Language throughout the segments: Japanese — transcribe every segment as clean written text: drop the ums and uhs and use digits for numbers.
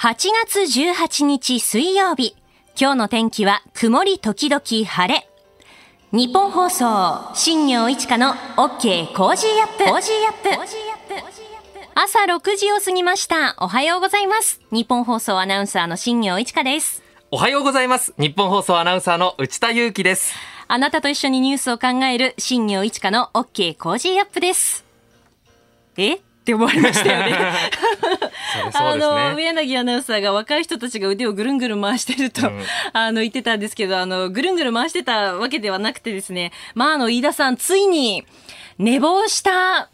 8月18日水曜日、今日の天気は曇り時々晴れ。日本放送、新業一華の OK コージーアップ。朝6時を過ぎました。おはようございます。日本放送アナウンサーの新業一華です。おはようございます。日本放送アナウンサーの内田裕樹です。あなたと一緒にニュースを考える新業一華の OK コージーアップです。って思われましたよね。上柳アナウンサーが若い人たちが腕をぐるんぐるん回してると、言ってたんですけど、ぐるんぐるん回してたわけではなくてですね、飯田さんついに寝坊した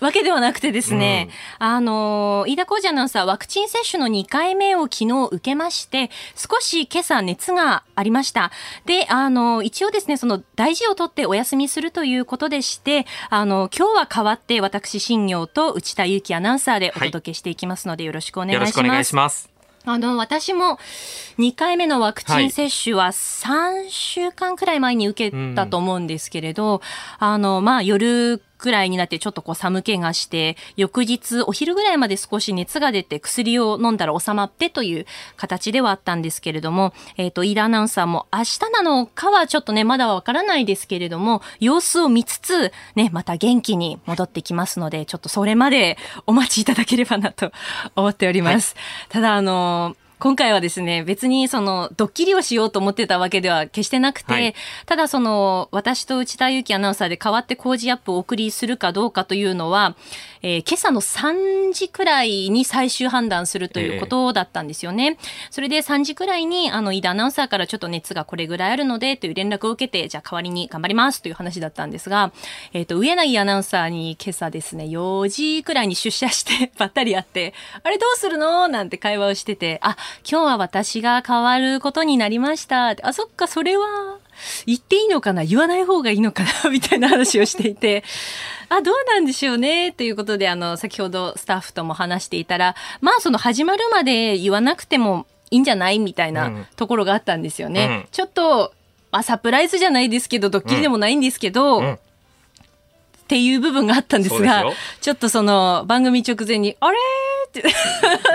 わけではなくてですね、飯田浩司アナウンサーはワクチン接種の2回目を昨日受けまして、少し今朝熱がありました。で、一応ですね、その大事を取ってお休みするということでして、今日は代わって私、新業と内田裕樹アナウンサーでお届けしていきますので、よろしくお願いします。よろしくお願いします。私も2回目のワクチン接種は3週間くらい前に受けたと思うんですけれど、夜くらいになってちょっとこう寒気がして、翌日お昼ぐらいまで少し熱が出て薬を飲んだら収まってという形ではあったんですけれども、飯田アナウンサーも明日なのかはちょっとね、まだわからないですけれども、様子を見つつ、ね、また元気に戻ってきますので、ちょっとそれまでお待ちいただければなと思っております。はい、ただ今回はですね、別にそのドッキリをしようと思ってたわけでは決してなくて、ただその私と内田裕樹アナウンサーで代わって工事アップをお送りするかどうかというのは、今朝の3時くらいに最終判断するということだったんですよね。それで3時くらいに飯田アナウンサーからちょっと熱がこれぐらいあるのでという連絡を受けて、じゃあ代わりに頑張りますという話だったんですが、上柳アナウンサーに今朝ですね、4時くらいに出社してばったり会って、あれどうするのなんて会話をしてて、今日は私が変わることになりました。あ、そっか、それは言っていいのかな？言わない方がいいのかな？みたいな話をしていて、どうなんでしょうねということで、先ほどスタッフとも話していたら、その始まるまで言わなくてもいいんじゃないみたいなところがあったんですよね。ちょっと、サプライズじゃないですけど、ドッキリでもないんですけど、っていう部分があったんですが、ちょっとその番組直前に、な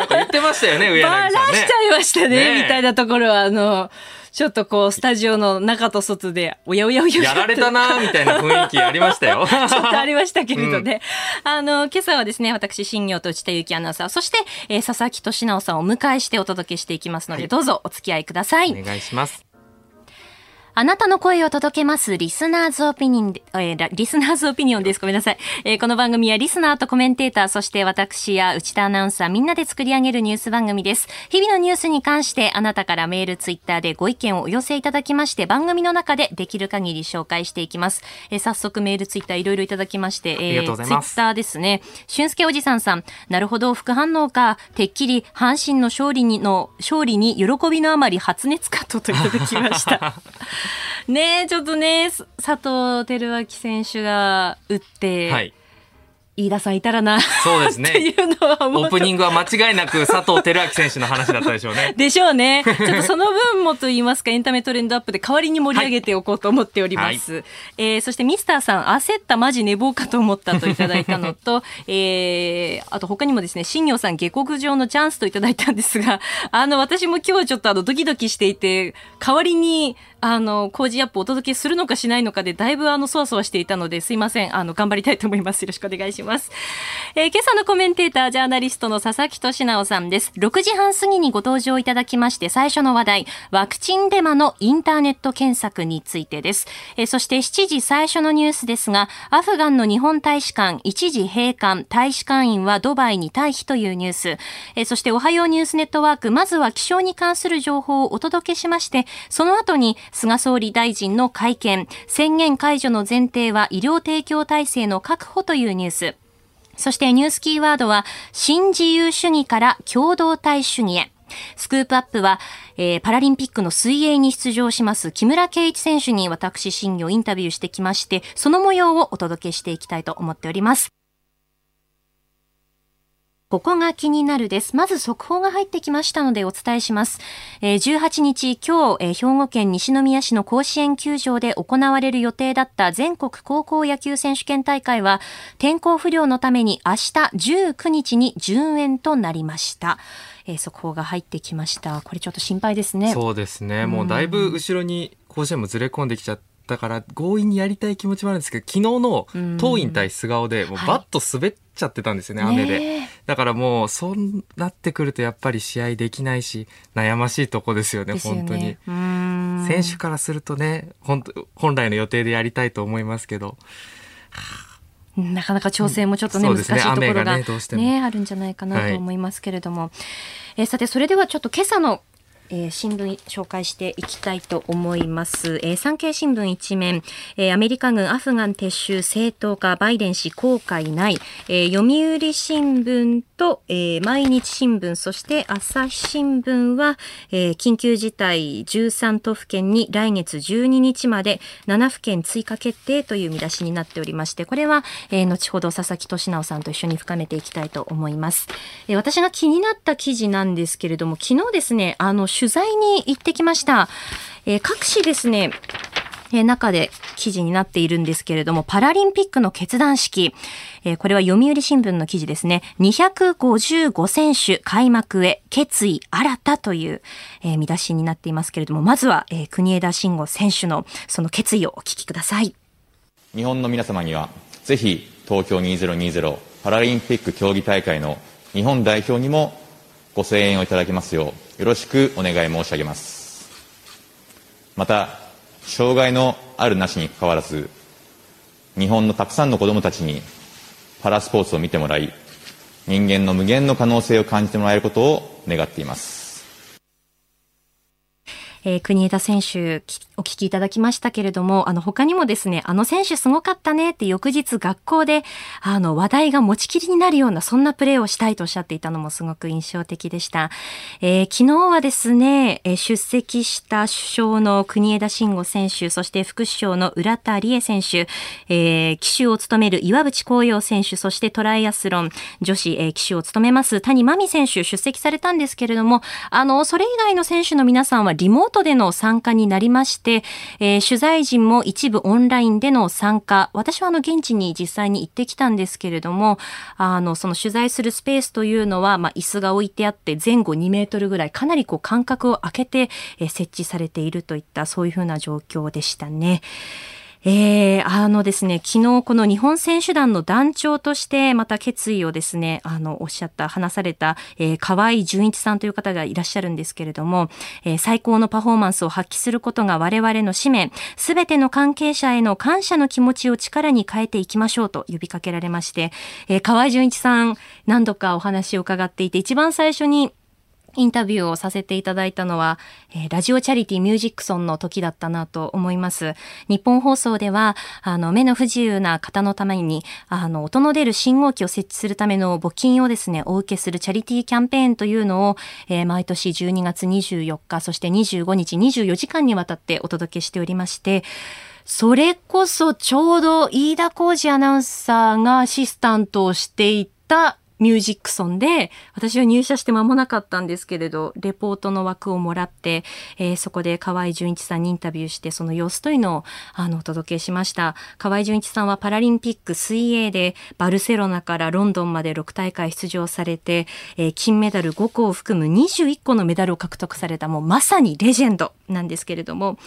んか言ってましたよね、上柳さんね。バラしちゃいましたね、みたいなところは、ちょっとこう、スタジオの中と外で、おややられたな、みたいな雰囲気ありましたよ。ちょっとありましたけれどね。今朝はですね、私、新業と内田裕樹アナウンサー、そして、佐々木俊直さんをお迎えしてお届けしていきますので、どうぞお付き合いください。お願いします。あなたの声を届けますリスナーズオピニオンです。ごめんなさい。この番組はリスナーとコメンテーター、そして私や内田アナウンサーみんなで作り上げるニュース番組です。日々のニュースに関してあなたからメール、ツイッターでご意見をお寄せいただきまして、番組の中でできる限り紹介していきます。早速メール、ツイッターいろいろいただきまして、ありがとうございます。ツイッターですね。俊介おじさんさん、なるほど、副反応か。てっきり阪神の勝利に喜びのあまり発熱かといただきました。ねえ、ちょっとね、佐藤輝明選手が打って、飯田さんいたらな、そうですねっていうのは思う。オープニングは間違いなく佐藤輝明選手の話だったでしょうね。でしょうね。ちょっとその分もといいますか、エンタメトレンドアップで代わりに盛り上げておこうと思っております。そしてミスターさん、焦ったマジ寝坊かと思ったといただいたのと、あと他にもですね、新業さん下克上のチャンスといただいたんですが、私も今日ちょっとドキドキしていて、代わりに工事アップをお届けするのかしないのかで、だいぶそわそわしていたので、すいません。頑張りたいと思います。よろしくお願いします。今朝のコメンテーター、ジャーナリストの佐々木俊直さんです。6時半過ぎにご登場いただきまして、最初の話題、ワクチンデマのインターネット検索についてです。そして7時最初のニュースですが、アフガンの日本大使館一時閉館、大使館員はドバイに退避というニュース。そしておはようニュースネットワーク、まずは気象に関する情報をお届けしまして、その後に菅総理大臣の会見、宣言解除の前提は医療提供体制の確保というニュース。そしてニュースキーワードは、新自由主義から共同体主義へ。スクープアップは、パラリンピックの水泳に出場します木村敬一選手に私、新業インタビューしてきまして、その模様をお届けしていきたいと思っております。ここが気になるです。まず速報が入ってきましたのでお伝えします。18日今日、兵庫県西宮市の甲子園球場で行われる予定だった全国高校野球選手権大会は天候不良のために明日19日に順延となりました。速報が入ってきました。これちょっと心配ですね。そうですね、もうだいぶ後ろに甲子園もずれ込んできちゃってだから強引にやりたい気持ちもあるんですけど、昨日の桐蔭対菅生でもうバット滑っちゃってたんですよね、はい、雨で、だからもうそうなってくるとやっぱり試合できないし悩ましいとこですよね、本当に。選手からするとね、本来の予定でやりたいと思いますけど、なかなか調整もちょっとね、難しいところが、ね、あるんじゃないかなと思いますけれども、はい、さてそれではちょっと今朝の新聞紹介していきたいと思います。産経新聞一面、アメリカ軍アフガン撤収正当化バイデン氏後悔ない、読売新聞と、毎日新聞そして朝日新聞は、緊急事態13都府県に来月12日まで7府県追加決定という見出しになっておりまして、これは、後ほど佐々木俊直さんと一緒に深めていきたいと思います。私が気になった記事なんですけれども、昨日ですね、取材に行ってきました。各紙ですね、中で記事になっているんですけれども、パラリンピックの結団式、これは読売新聞の記事ですね。255選手開幕へ決意新たという、見出しになっていますけれども、まずは、国枝慎吾選手のその決意をお聞きください。日本の皆様にはぜひ東京2020パラリンピック競技大会の日本代表にもご声援をいただきますようよろしくお願い申し上げます。また障害のあるなしにかかわらず日本のたくさんの子どもたちにパラスポーツを見てもらい人間の無限の可能性を感じてもらえることを願っています。国枝選手お聞きいただきましたけれども、他にもですね、選手すごかったねって翌日学校で話題が持ちきりになるようなそんなプレーをしたいとおっしゃっていたのもすごく印象的でした。昨日はですね、出席した主将の国枝慎吾選手そして副主将の浦田理恵選手、旗手を務める岩渕幸洋選手そしてトライアスロン女子、旗手を務めます谷真美選手出席されたんですけれども、それ以外の選手の皆さんはリモートでの参加になりまして、取材陣も一部オンラインでの参加、私は現地に実際に行ってきたんですけれども、その取材するスペースというのは、椅子が置いてあって前後2メートルぐらいかなり間隔を空けて、設置されているといったそういうふうな状況でしたね。ですね、昨日この日本選手団の団長としてまた決意をですね、おっしゃった、話された、河合純一さんという方がいらっしゃるんですけれども、最高のパフォーマンスを発揮することが我々の使命、すべての関係者への感謝の気持ちを力に変えていきましょうと呼びかけられまして、河合純一さん何度かお話を伺っていて、一番最初にインタビューをさせていただいたのは、ラジオチャリティミュージックソンの時だったなと思います。日本放送では、目の不自由な方のために、音の出る信号機を設置するための募金をですね、お受けするチャリティーキャンペーンというのを、毎年12月24日、そして25日、24時間にわたってお届けしておりまして、それこそちょうど飯田浩司アナウンサーがアシスタントをしていたミュージックソンで、私は入社して間もなかったんですけれど、レポートの枠をもらって、そこで河合純一さんにインタビューして、その様子というのをお届けしました。河合純一さんはパラリンピック水泳でバルセロナからロンドンまで6大会出場されて、金メダル5個を含む21個のメダルを獲得された、もうまさにレジェンドなんですけれども、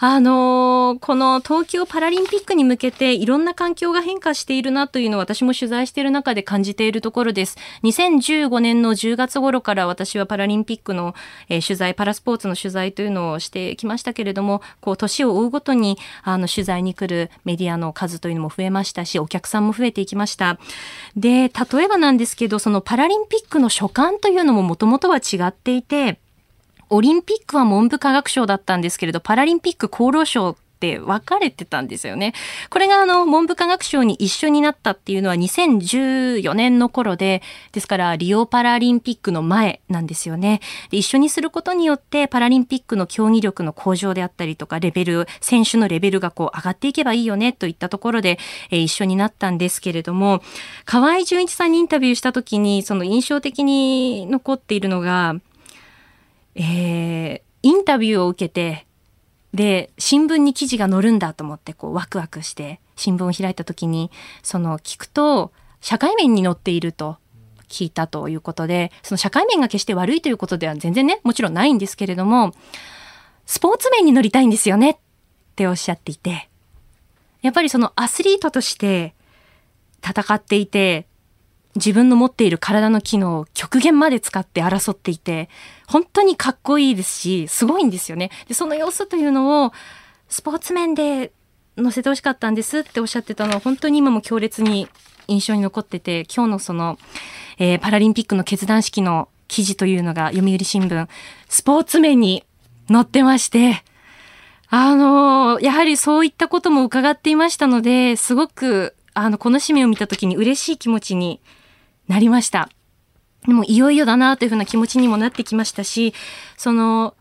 この東京パラリンピックに向けていろんな環境が変化しているなというのを私も取材している中で感じているところです。2015年の10月頃から私はパラリンピックの取材、パラスポーツの取材というのをしてきましたけれども、年を追うごとに取材に来るメディアの数というのも増えましたし、お客さんも増えていきました。で、例えばなんですけど、そのパラリンピックの所管というのももともとは違っていて、オリンピックは文部科学省だったんですけれど、パラリンピック厚労省って分かれてたんですよね。これが文部科学省に一緒になったっていうのは2014年の頃で、ですからリオパラリンピックの前なんですよね。で、一緒にすることによってパラリンピックの競技力の向上であったりとか、レベル、選手のレベルがこう上がっていけばいいよねといったところで、一緒になったんですけれども、河合純一さんにインタビューした時にその印象的に残っているのが、インタビューを受けて、で新聞に記事が載るんだと思ってこうワクワクして新聞を開いた時に、その聞くと社会面に載っていると聞いたということで、その社会面が決して悪いということでは全然ね、もちろんないんですけれども、スポーツ面に載りたいんですよねっておっしゃっていて、やっぱりそのアスリートとして戦っていて、自分の持っている体の機能を極限まで使って争っていて、本当にかっこいいですし、すごいんですよね。で、その様子というのをスポーツ面で載せてほしかったんですっておっしゃってたのは、本当に今も強烈に印象に残ってて、今日のその、パラリンピックの結団式の記事というのが読売新聞スポーツ面に載ってまして、やはりそういったことも伺っていましたので、すごくこの紙面を見た時に嬉しい気持ちになりました。でもいよいよだなというふうな気持ちにもなってきましたし、も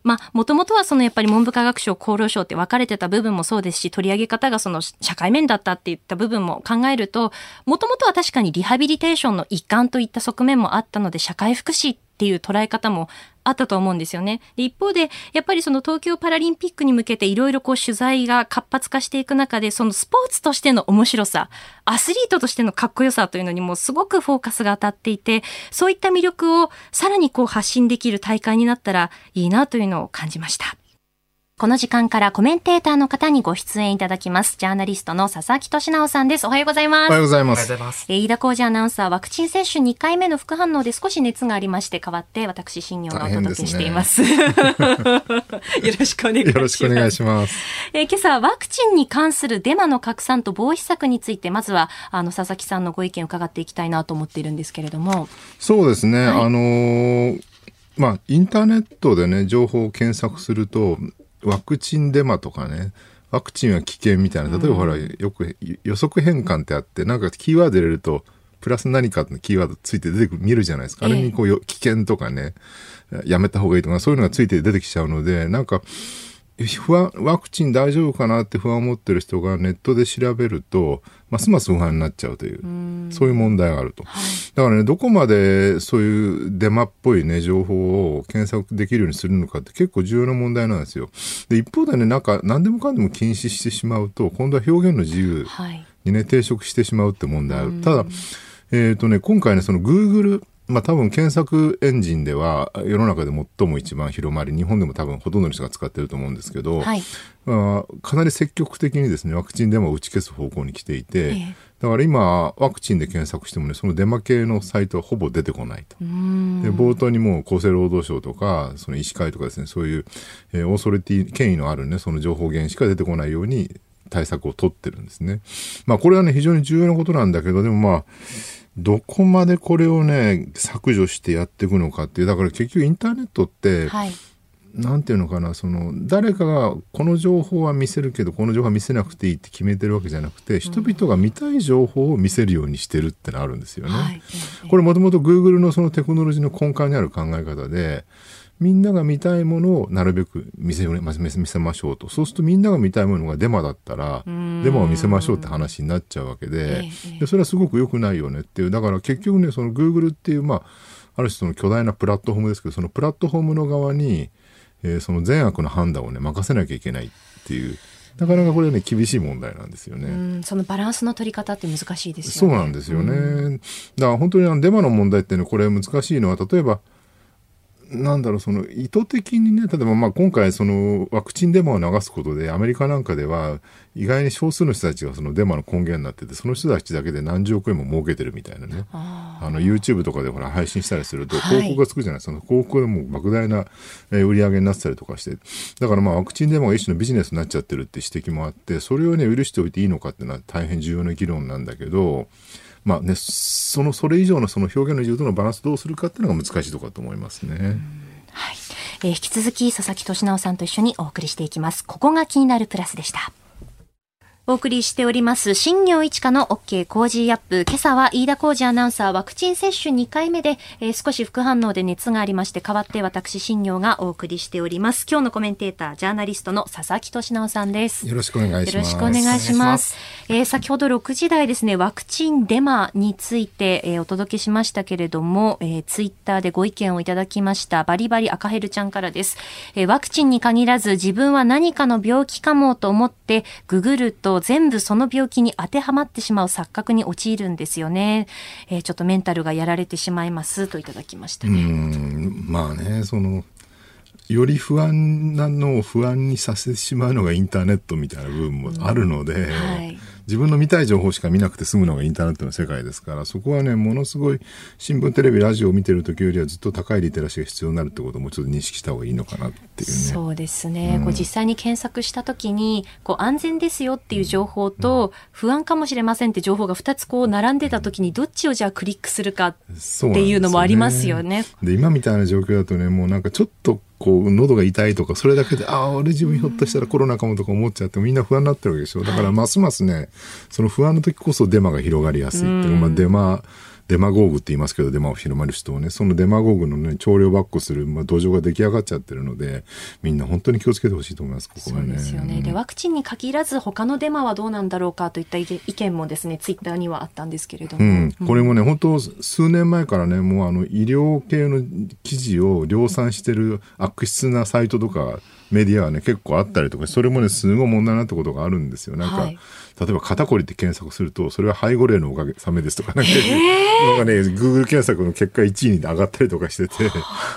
ともとはそのやっぱり文部科学省、厚労省って分かれてた部分もそうですし、取り上げ方がその社会面だったっていった部分も考えると、もともとは確かにリハビリテーションの一環といった側面もあったので、社会福祉っていう捉え方もあったと思うんですよね。で、一方でやっぱりその東京パラリンピックに向けていろいろこう取材が活発化していく中で、そのスポーツとしての面白さ、アスリートとしてのかっこよさというのにもすごくフォーカスが当たっていて、そういった魅力をさらにこう発信できる大会になったらいいなというのを感じました。この時間からコメンテーターの方にご出演いただきます。ジャーナリストの佐々木俊直さんです。おはようございます。おはようございます。飯田浩司アナウンサー、ワクチン接種2回目の副反応で少し熱がありまして、代わって私、新業がお届けしています。ね、よろしくお願いします。よろしくお願いします。今朝はワクチンに関するデマの拡散と防止策について、まずは佐々木さんのご意見を伺っていきたいなと思っているんですけれども。そうですね。はい、インターネットでね、情報を検索すると、ワクチンデマとかね、ワクチンは危険みたいな、例えばほら、よく予測変換ってあって、なんかキーワード入れるとプラス何かってキーワードついて出てくる、見るじゃないですか。あれにこう危険とかね、やめた方がいいとか、そういうのがついて出てきちゃうので、なんか不安、ワクチン大丈夫かなって不安を持ってる人がネットで調べると、ますます不安になっちゃうという、そういう問題があると。だからね、どこまでそういうデマっぽいね、情報を検索できるようにするのかって結構重要な問題なんですよ。で、一方でね、なんか何でもかんでも禁止してしまうと、今度は表現の自由にね、抵触してしまうって問題ある。ただ、今回ね、その Google、多分検索エンジンでは世の中で最も一番広まり、日本でも多分ほとんどの人が使ってると思うんですけど、はい、かなり積極的にですね、ワクチンデマを打ち消す方向に来ていて、だから今ワクチンで検索してもね、そのデマ系のサイトはほぼ出てこないと。で、冒頭にもう厚生労働省とかその医師会とかですね、そういう、オーソリティ権威のあるね、その情報源しか出てこないように対策を取ってるんですね。これはね、非常に重要なことなんだけど、でもどこまでこれをね、削除してやっていくのかっていう、だから結局インターネットって、なんていうのかな、誰かがこの情報は見せるけど、この情報は見せなくていいって決めてるわけじゃなくて、人々が見たい情報を見せるようにしてるってのあるんですよね。これもともと Google のそのテクノロジーの根幹にある考え方で、みんなが見たいものをなるべく見せましょうと。そうするとみんなが見たいものがデマだったら、デマを見せましょうって話になっちゃうわけで、それはすごく良くないよねっていう。だから結局ね、その Google っていう、ある種の巨大なプラットフォームですけど、そのプラットフォームの側に、その善悪の判断をね、任せなきゃいけないっていう。なかなかこれはね、厳しい問題なんですよね。そのバランスの取り方って難しいですよね。そうなんですよね。だから本当にデマの問題ってね、これ難しいのは、例えば、その意図的にね、例えば今回そのワクチンデマを流すことでアメリカなんかでは意外に少数の人たちがそのデマの根源になってて、その人たちだけで何十億円も儲けてるみたいなね、YouTube とかでほら配信したりすると広告がつくじゃないですか、その広告でも莫大な売り上げになってたりとかして、だからワクチンデマが一種のビジネスになっちゃってるって指摘もあって、それをね、許しておいていいのかっていうのは大変重要な議論なんだけど、それ以上のその表現の自由とのバランスをどうするかっていうのが難しいところだと思いますね。引き続き佐々木俊直さんと一緒にお送りしていきます。ここが気になるプラスでした。お送りしております新業一華の OK コージーアップ。今朝は飯田浩司アナウンサー、ワクチン接種2回目で、少し副反応で熱がありまして、代わって私新業がお送りしております。今日のコメンテーター、ジャーナリストの佐々木俊直さんです。よろしくお願いします。よろしくお願いします。先ほど6時台ですね、ワクチンデマについて、お届けしましたけれども、ツイッターでご意見をいただきました。バリバリ赤ヘルちゃんからです。ワクチンに限らず自分は何かの病気かもと思ってググると全部その病気に当てはまってしまう錯覚に陥るんですよね。ちょっとメンタルがやられてしまいますといただきましたね。まあね、そのより不安なのを不安にさせてしまうのがインターネットみたいな部分もあるので、はい、自分の見たい情報しか見なくて済むのがインターネットの世界ですから、そこはね、ものすごい新聞テレビラジオを見てる時よりはずっと高いリテラシーが必要になるってことをもうちょっと認識した方がいいのかなっていうね。そうですね、こう実際に検索した時にこう安全ですよっていう情報と、不安かもしれませんって情報が2つこう並んでた時に、どっちをじゃあクリックするかっていうのもありますよね。で、今みたいな状況だとね、もうなんかちょっとこう喉が痛いとか、それだけで俺自分ひょっとしたらコロナかもとか思っちゃって、みんな不安になってるわけでしょ。だからますますね、はい、その不安の時こそデマが広がりやすいっていう、デマゴーグって言いますけど、デマを広まる人をね、そのデマゴーグのね、調量ばっこする、土壌が出来上がっちゃってるので、みんな本当に気をつけてほしいと思います。ここはね。そうですよね。で、ワクチンに限らず他のデマはどうなんだろうかといった意見もですね、ツイッターにはあったんですけれども、これもね、本当数年前からね、もう医療系の記事を量産してる悪質なサイトとかメディアはね、結構あったりとか、それもね、すごい問題になったことがあるんですよ。なんか、はい、例えば肩こりって検索すると、それは背後霊のおかげさめですとか、なんかね、Google 検索の結果1位に上がったりとかしてて、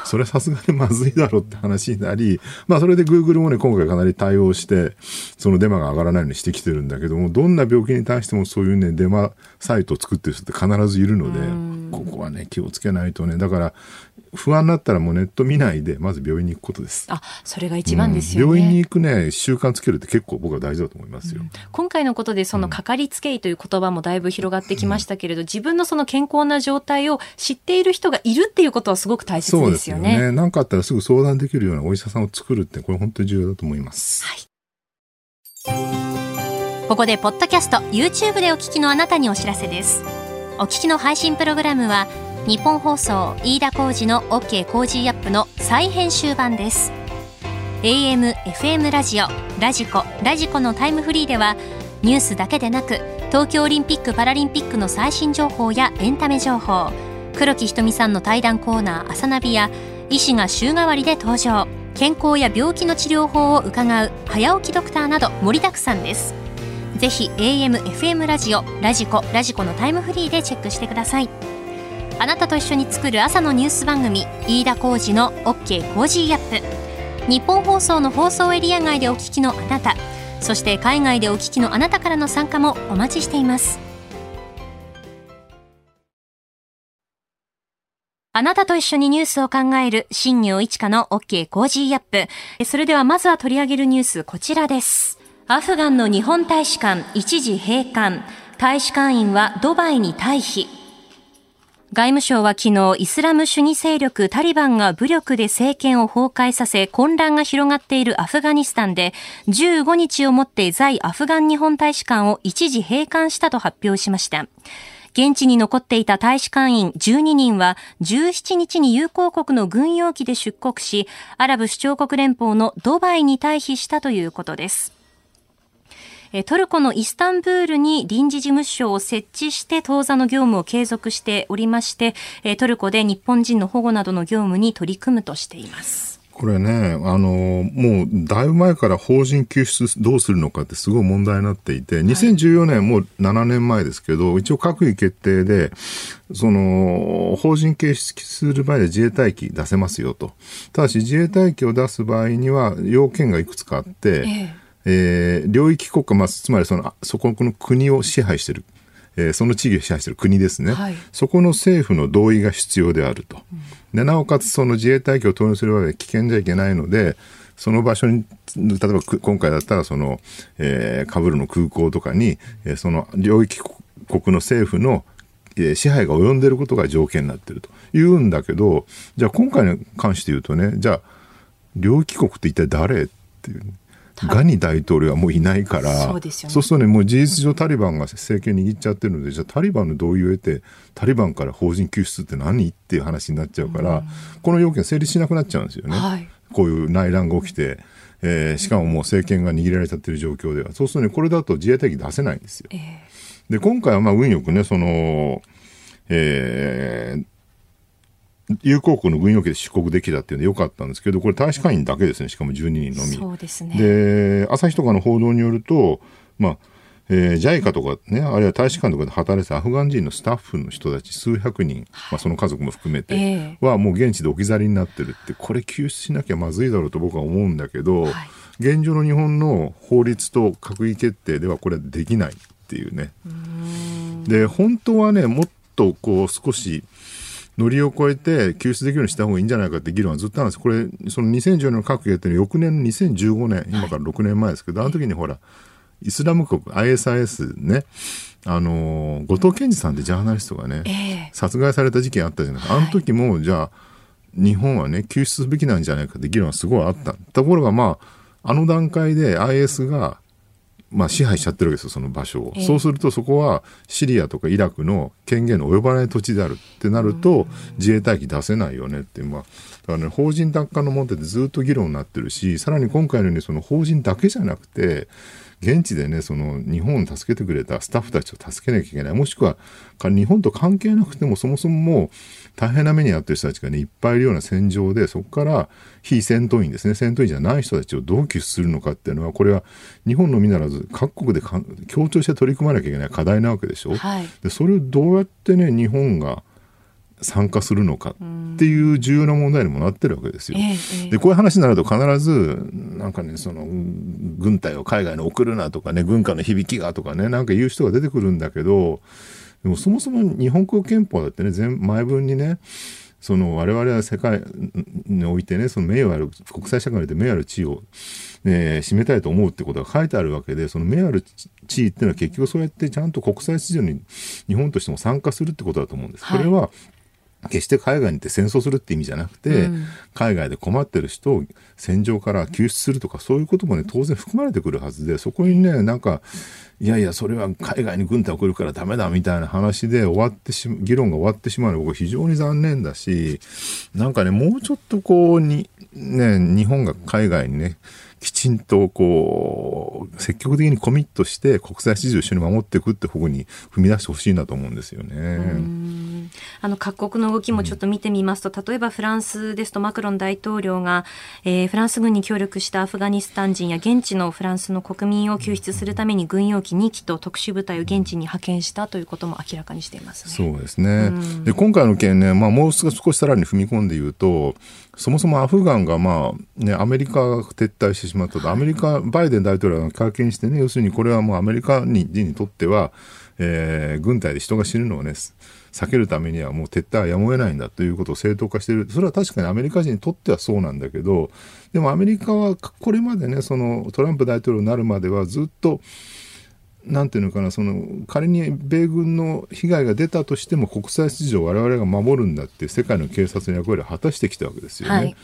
それはさすがにまずいだろうって話になり、まあそれで Google もね、今回かなり対応して、そのデマが上がらないようにしてきてるんだけども、どんな病気に対してもそういうね、デマサイトを作ってる人って必ずいるので、ここはね、気をつけないとね。だから、不安になったらもうネット見ないで、まず病院に行くことです。それが一番ですよね。病院に行くね、習慣つけるって結構僕は大事だと思いますよ。今回のことでそのかかりつけ医という言葉もだいぶ広がってきましたけれど、自分のその健康な状態を知っている人がいるっていうことはすごく大切ですよね。そうですよね。なんかあったらすぐ相談できるようなお医者さんを作るって、これ本当に重要だと思います。はい、ここでポッドキャスト YouTube でお聞きのあなたにお知らせです。お聞きの配信プログラムは日本放送飯田浩司の OK コージーアップの再編集版です。 AM、FM ラジオ、ラジコのタイムフリーでは、ニュースだけでなく東京オリンピック・パラリンピックの最新情報やエンタメ情報、黒木瞳さんの対談コーナー朝ナビや、医師が週替わりで登場、健康や病気の治療法を伺う早起きドクターなど盛りだくさんです。ぜひ AM、FM ラジオ、ラジコのタイムフリーでチェックしてください。あなたと一緒に作る朝のニュース番組、飯田浩司の OK コージーアップ。日本放送の放送エリア外でお聞きのあなた、そして海外でお聞きのあなたからの参加もお待ちしています。あなたと一緒にニュースを考える新業一華の OK コージーアップ。それではまずは取り上げるニュース、こちらです。アフガンの日本大使館一時閉館、大使館員はドバイに退避。外務省は昨日、イスラム主義勢力タリバンが武力で政権を崩壊させ、混乱が広がっているアフガニスタンで、15日をもって在アフガン日本大使館を一時閉館したと発表しました。現地に残っていた大使館員12人は、17日に友好国の軍用機で出国し、アラブ首長国連邦のドバイに退避したということです。トルコのイスタンブールに臨時事務所を設置して当座の業務を継続しておりまして、トルコで日本人の保護などの業務に取り組むとしています。これね、もうだいぶ前から邦人救出どうするのかってすごい問題になっていて、2014年、もう7年前ですけど、一応閣議決定で、その邦人救出する場合は自衛隊機出せますよと。ただし自衛隊機を出す場合には要件がいくつかあって、領域国家、つまりそこの国を支配している、その地域を支配している国ですね、はい、そこの政府の同意が必要であると。でなおかつその自衛隊機を投入する場合は危険じゃいけないので、その場所に、例えば今回だったらカブルの空港とかに、その領域国の政府の支配が及んでいることが条件になっているというんだけど、じゃあ今回に関して言うとね、じゃあ領域国って一体誰っていう、ガニ大統領はもういないから、そうですよね。そうするとね、もう事実上タリバンが政権握っちゃってるので、じゃあタリバンの同意を得てタリバンから邦人救出って何っていう話になっちゃうから、うん、この要件成立しなくなっちゃうんですよね、はい、こういう内乱が起きて、しかももう政権が握られちゃってる状況では、そうするとね、これだと自衛隊機出せないんですよ。で今回はまあ運よくね、その、友好国の軍用機で出国できたっていうのでよかったんですけど、これ大使館員だけですね、しかも12人のみ。そうですね。で朝日とかの報道によると、まあJICA とかね、あるいは大使館とかで働いてたアフガン人のスタッフの人たち数百人、まあ、その家族も含めてはもう現地で置き去りになってるって、これ救出しなきゃまずいだろうと僕は思うんだけど、はい、現状の日本の法律と閣議決定ではこれはできないっていうね。で本当はね、もっとこう少し乗りを越えて救出できるようにした方がいいんじゃないかって議論はずっとあるんです。これその2014年の閣議って翌年の2015年、今から6年前ですけど、あの時にほらイスラム国 ISIS ね、後藤健二さんってジャーナリストがね、殺害された事件あったじゃないか。あの時もじゃあ日本はね救出すべきなんじゃないかって議論はすごいあった。ところがまああの段階で IS がまあ支配しちゃってるわけですよ、その場所を。そうするとそこはシリアとかイラクの権限の及ばない土地であるってなると自衛隊機出せないよねって、まあ、だからね、邦人奪還の問題ってずっと議論になってるし、さらに今回のようにその邦人だけじゃなくて現地でね、その日本を助けてくれたスタッフたちを助けなきゃいけない、もしくは日本と関係なくてもそもそももう大変な目に遭ってる人たちがねいっぱいいるような戦場で、そこから非戦闘員ですね、戦闘員じゃない人たちをどう救出するのかっていうのは、これは日本のみならず各国で協調して取り組まなきゃいけない課題なわけでしょ、はい、でそれをどうやってね日本が参加するのかっていう重要な問題にもなってるわけですよ、でこういう話になると必ずなんかね、その軍隊を海外に送るなとかね、軍歌の響きがとかね、なんか言う人が出てくるんだけど、でもそもそも日本国憲法だってね、前文にね、その我々は世界においてね、その名誉ある国際社会で名誉ある地位を、占めたいと思うってことが書いてあるわけで、その名誉ある地位っていうのは結局そうやってちゃんと国際秩序に日本としても参加するってことだと思うんです、はい、これは決して海外に行って戦争するって意味じゃなくて、うん、海外で困ってる人を戦場から救出するとか、そういうこともね当然含まれてくるはずで、そこにねなんかいやいやそれは海外に軍隊送るからダメだみたいな話で終わって議論が終わってしまうのは僕は非常に残念だし、なんかねもうちょっとこうに、ね、日本が海外にねきちんとこう積極的にコミットして国際秩序を一緒に守っていくって方に踏み出してほしいなと思うんですよね。各国の動きもちょっと見てみますと、例えばフランスですとマクロン大統領が、フランス軍に協力したアフガニスタン人や現地のフランスの国民を救出するために軍用機2機と特殊部隊を現地に派遣したということも明らかにしていますね。そうですね、で今回の件ね、まあ、もう少しさらに踏み込んで言うと、そもそもアフガンが、まあね、アメリカが撤退してしまったと、アメリカバイデン大統領が会見してね、要するにこれはもうアメリカ人にとっては、軍隊で人が死ぬのをね避けるためにはもう撤退はやむを得ないんだということを正当化している。それは確かにアメリカ人にとってはそうなんだけど、でもアメリカはこれまでね、そのトランプ大統領になるまではずっとなんていうのかな、その仮に米軍の被害が出たとしても国際秩序を我々が守るんだっていう世界の警察の役割を果たしてきたわけですよね、はい、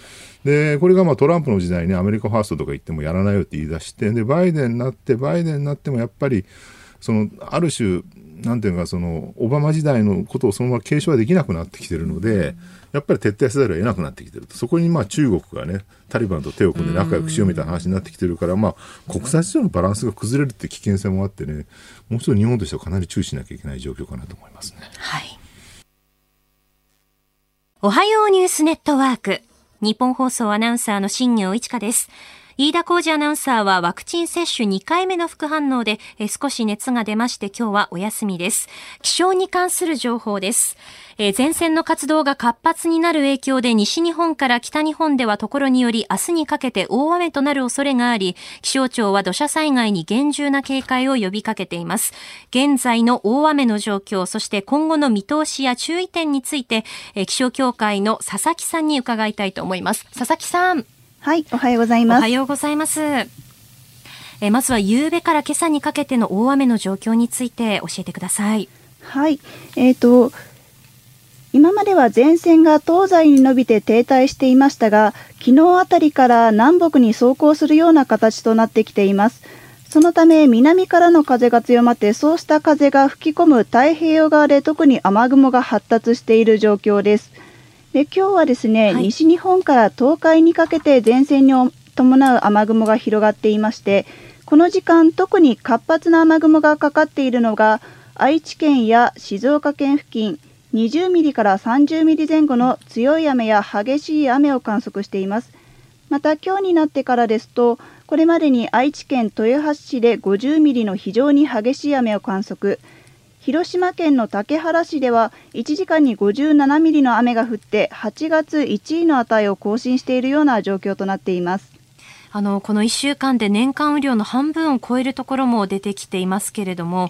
でこれがまあトランプの時代に、ね、アメリカファーストとか言ってもやらないよって言い出して、でバイデンになってもやっぱりそのある種なんていうか、そのオバマ時代のことをそのまま継承はできなくなってきてるので、やっぱり撤退せざるを得なくなってきてると。そこにまあ中国がねタリバンと手を組んで仲良くしようみたいな話になってきてるから、まあ、国際秩序のバランスが崩れるって危険性もあってね、もうちょっと日本としてはかなり注意しなきゃいけない状況かなと思いますね。はい、おはようニュースネットワーク、日本放送アナウンサーの新業一華です。飯田浩司アナウンサーはワクチン接種2回目の副反応で少し熱が出まして、今日はお休みです。気象に関する情報です。前線の活動が活発になる影響で西日本から北日本ではところにより明日にかけて大雨となる恐れがあり、気象庁は土砂災害に厳重な警戒を呼びかけています。現在の大雨の状況、そして今後の見通しや注意点について、気象協会の佐々木さんに伺いたいと思います。佐々木さん。はい、おはようございます。おはようございます。まずは夕べから今朝にかけての大雨の状況について教えてください。はい、今までは前線が東西に伸びて停滞していましたが、昨日あたりから南北に走行するような形となってきています。そのため南からの風が強まって、そうした風が吹き込む太平洋側で特に雨雲が発達している状況です。で、今日はですね、西日本から東海にかけて前線に伴う雨雲が広がっていまして、この時間特に活発な雨雲がかかっているのが愛知県や静岡県付近、20ミリから30ミリ前後の強い雨や激しい雨を観測しています。また今日になってからですと、これまでに愛知県豊橋市で50ミリの非常に激しい雨を観測、広島県の竹原市では1時間に57ミリの雨が降って8月1位の値を更新しているような状況となっています。この1週間で年間雨量の半分を超えるところも出てきていますけれども、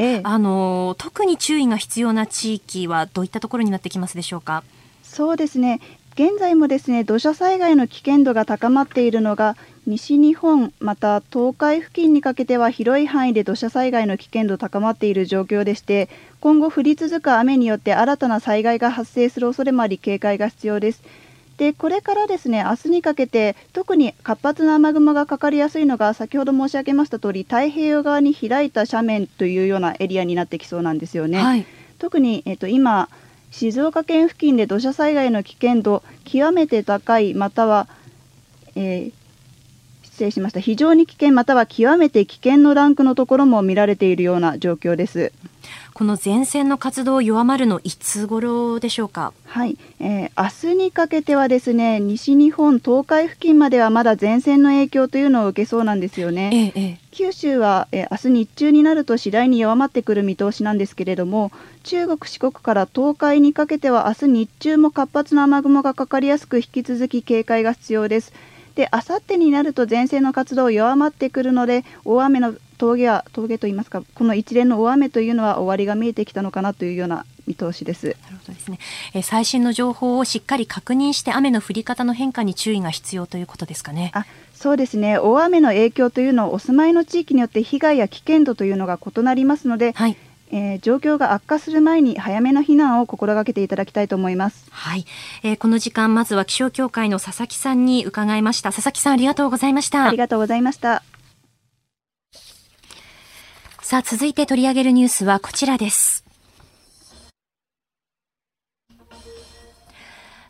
特に注意が必要な地域はどういったところになってきますでしょうか。そうですね、現在もですね、土砂災害の危険度が高まっているのが西日本、また東海付近にかけては広い範囲で土砂災害の危険度高まっている状況でして、今後降り続く雨によって新たな災害が発生する恐れもあり警戒が必要です。で、これからですね、明日にかけて特に活発な雨雲がかかりやすいのが、先ほど申し上げました通り太平洋側に開いた斜面というようなエリアになってきそうなんですよね。特に、今静岡県付近で土砂災害の危険度極めて高い、または、失礼しました、非常に危険または極めて危険のランクのところも見られているような状況です。この前線の活動弱まるのいつ頃でしょうか。はい、明日にかけてはですね、西日本東海付近まではまだ前線の影響というのを受けそうなんですよね。九州は、明日日中になると次第に弱まってくる見通しなんですけれども、中国四国から東海にかけては明日日中も活発な雨雲がかかりやすく、引き続き警戒が必要です。で、あさってになると前線の活動弱まってくるので、大雨の峠といいますか、この一連の大雨というのは終わりが見えてきたのかなというような見通しです。なるほどですね。最新の情報をしっかり確認して雨の降り方の変化に注意が必要ということですかね。そうですね、大雨の影響というのはお住まいの地域によって被害や危険度というのが異なりますので、状況が悪化する前に早めの避難を心がけていただきたいと思います。この時間まずは気象協会の佐々木さんに伺いました。佐々木さん、ありがとうございました。ありがとうございました。さあ、続いて取り上げるニュースはこちらです。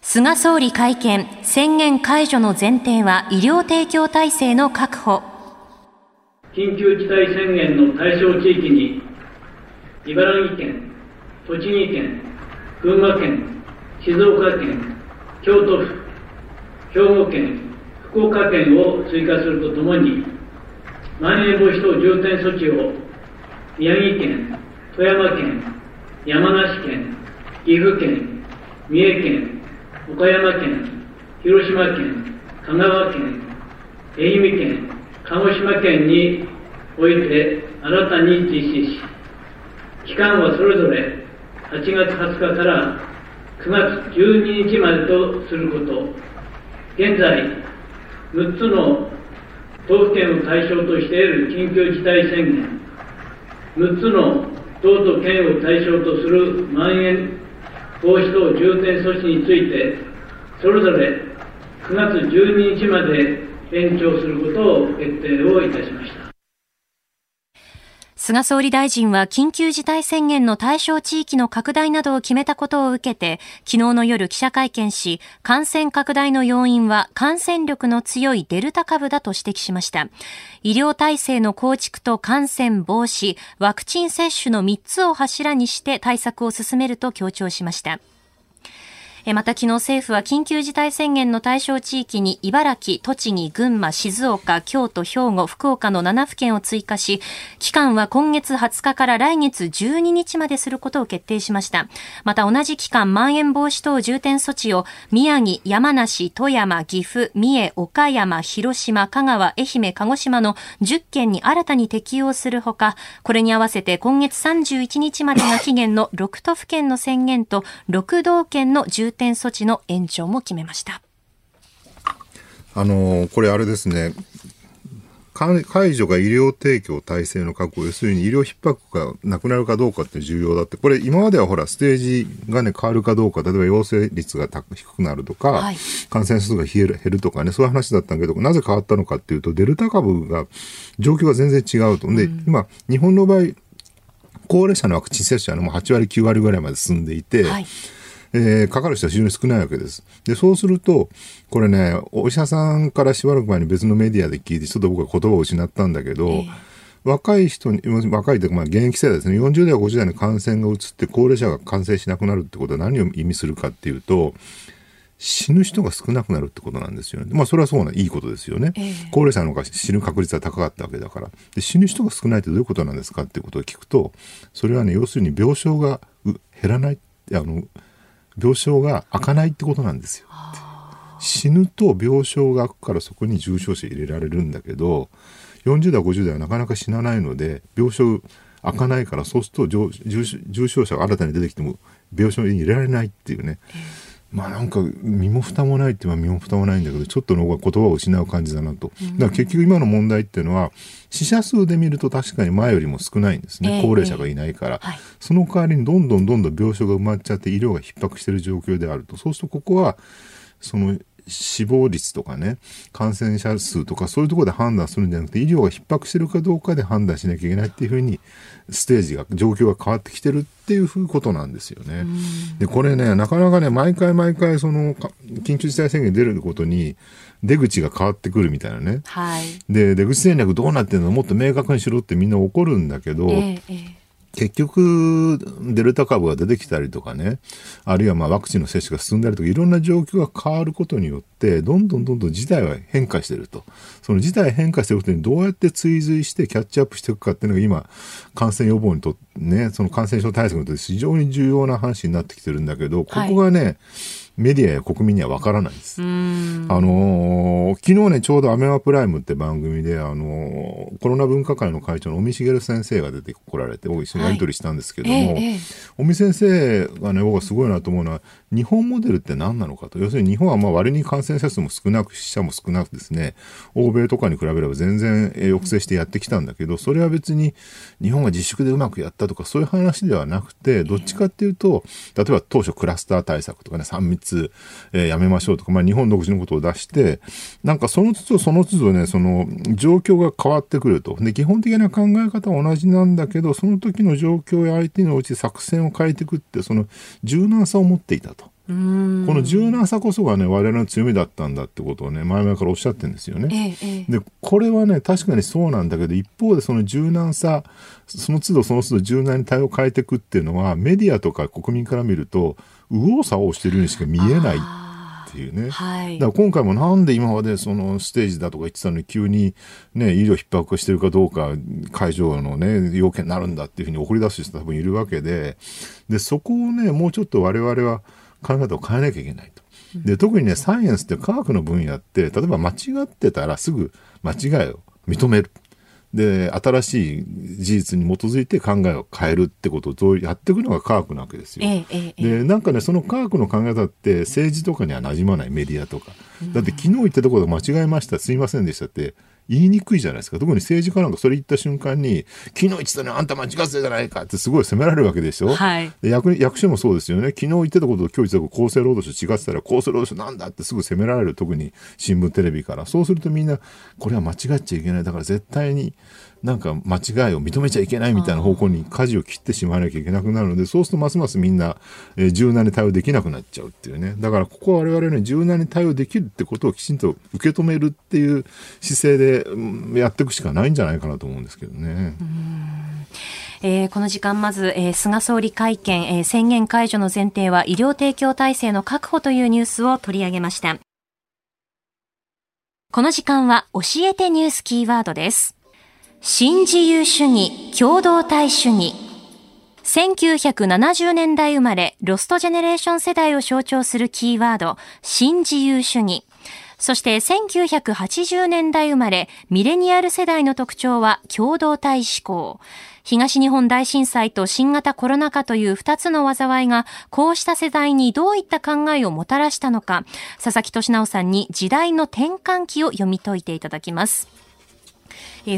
菅総理会見、宣言解除の前提は医療提供体制の確保。緊急事態宣言の対象地域に茨城県、栃木県、群馬県、静岡県、京都府、兵庫県、福岡県を追加するとともに、まん延防止等重点措置を宮城県、富山県、山梨県、岐阜県、三重県、岡山県、広島県、香川県、愛媛県、鹿児島県において新たに実施し、期間はそれぞれ8月20日から9月12日までとすること。現在、6つの都府県を対象としている緊急事態宣言、6つの道と県を対象とするまん延防止等重点措置について、それぞれ9月12日まで延長することを決定をいたしました。菅総理大臣は緊急事態宣言の対象地域の拡大などを決めたことを受けて、昨日の夜記者会見し、感染拡大の要因は感染力の強いデルタ株だと指摘しました。医療体制の構築と感染防止、ワクチン接種の3つを柱にして対策を進めると強調しました。また昨日政府は緊急事態宣言の対象地域に茨城、栃木、群馬、静岡、京都、兵庫、福岡の7府県を追加し、期間は今月20日から来月12日まですることを決定しました。また同じ期間、まん延防止等重点措置を宮城、山梨、富山、岐阜、三重、岡山、広島、香川、愛媛、鹿児島の10県に新たに適用するほか、これに合わせて今月31日までが期限の6都府県の宣言と6道県の重点措置の延長も決めました。これあれですね、解除が医療提供体制の確保、要するに医療逼迫がなくなるかどうかって重要だって、これ今まではほらステージがね変わるかどうか、例えば陽性率が低くなるとか、はい、感染数が減るとかね、そういう話だったんだけど、なぜ変わったのかっていうとデルタ株が状況が全然違うと。で、今日本の場合高齢者のワクチン接種はもう8割9割ぐらいまで進んでいて、はい、かかる人は非常に少ないわけです。で、そうすると、これね、お医者さんからしばらく前に別のメディアで聞いて、ちょっと僕は言葉を失ったんだけど、若い人に、若いというか、現役世代ですね、40代や50代の感染が移って、高齢者が感染しなくなるってことは何を意味するかっていうと、死ぬ人が少なくなるってことなんですよね。まあそれはそうないいことですよね。高齢者の方が死ぬ確率は高かったわけだから。で、死ぬ人が少ないってどういうことなんですかっていうことを聞くと、それはね、要するに病床が減らない、病床が開かないってことなんですよ。死ぬと病床が開くからそこに重症者入れられるんだけど、40代50代はなかなか死なないので病床開かないから、そうすると重症者が新たに出てきても病床に入れられないっていうね、まあなんか身も蓋もないって言えば身も蓋もないんだけど、ちょっとの言葉を失う感じだなと。だから結局今の問題っていうのは死者数で見ると確かに前よりも少ないんですね、高齢者がいないから、はい、その代わりにどんどん病床が埋まっちゃって医療が逼迫している状況であると。そうするとここはその死亡率とかね、感染者数とかそういうところで判断するんじゃなくて、医療が逼迫してるかどうかで判断しなきゃいけないっていうふうにステージが状況が変わってきてるっていうことなんですよね。でこれね、なかなかね、毎回その緊急事態宣言出ることに出口が変わってくるみたいなね、はい、で出口戦略どうなってるの、もっと明確にしろってみんな怒るんだけど、結局デルタ株が出てきたりとかね、あるいはまあワクチンの接種が進んだりとか、いろんな状況が変わることによってどんどん事態は変化していると。その事態変化していることにどうやって追随してキャッチアップしていくかっていうのが今感染予防にとってね、その感染症対策にとって非常に重要な話になってきてるんだけど、ここがね、はい、メディアや国民には分からないです。昨日ね、ちょうどアメマプライムって番組で、コロナ分科会の会長の尾身茂先生が出てこられて、僕一緒にやり取りしたんですけども、尾身先生がね、僕はすごいなと思うのは、日本モデルって何なのかと。要するに日本はまあ割に感染者数も少なく死者も少なくですね、欧米とかに比べれば全然抑制してやってきたんだけど、それは別に日本が自粛でうまくやったとかそういう話ではなくて、どっちかっていうと、例えば当初クラスター対策とかね、3密やめましょうとか、まあ、日本独自のことを出して、なんかその都度ね、その状況が変わってくると。で基本的な考え方は同じなんだけど、その時の状況や相手のうち作戦を変えていくって、その柔軟さを持っていたと。この柔軟さこそがね、我々の強みだったんだってことをね、前々からおっしゃってるんですよね。でこれはね、確かにそうなんだけど、一方でその柔軟さ、その都度その都度柔軟に対応を変えていくっていうのは、メディアとか国民から見ると右往左往してるようにしか見えないっていうね、はい、だから今回もなんで今までそのステージだとか言ってたのに急に、ね、医療逼迫してるかどうか会場の、ね、要件になるんだっていうふうに怒り出す人多分いるわけで、そこをね、もうちょっと我々は考え方を変えなきゃいけないと。で特にね、サイエンスって科学の分野って、例えば間違ってたらすぐ間違いを認める。で新しい事実に基づいて考えを変えるってことをやっていくのが科学なわけですよ。でなんかね、その科学の考え方って政治とかには馴染まない、メディアとかだって、昨日言ったところで間違えました、すいませんでしたって言いにくいじゃないですか。特に政治家なんかそれ言った瞬間に、昨日言ってたのあんた間違ってたじゃないかってすごい責められるわけでしょ、はい、で役所もそうですよね。昨日言ってたことと今日言ってたこと、厚生労働省違ってたら厚生労働省なんだってすぐ責められる、特に新聞テレビから。そうするとみんなこれは間違っちゃいけない、だから絶対になんか間違いを認めちゃいけないみたいな方向に舵を切ってしまわなきゃいけなくなるので、そうするとますますみんな柔軟に対応できなくなっちゃうっていうね。だからここは我々ね、柔軟に対応できるってことをきちんと受け止めるっていう姿勢でやっていくしかないんじゃないかなと思うんですけどね。この時間、まず、菅総理会見、宣言解除の前提は医療提供体制の確保というニュースを取り上げました。この時間は教えてニュースキーワードです。新自由主義、共同体主義。1970年代生まれ、ロストジェネレーション世代を象徴するキーワード、新自由主義。そして1980年代生まれ、ミレニアル世代の特徴は共同体思考。東日本大震災と新型コロナ禍という2つの災いが、こうした世代にどういった考えをもたらしたのか、佐々木俊直さんに時代の転換期を読み解いていただきます。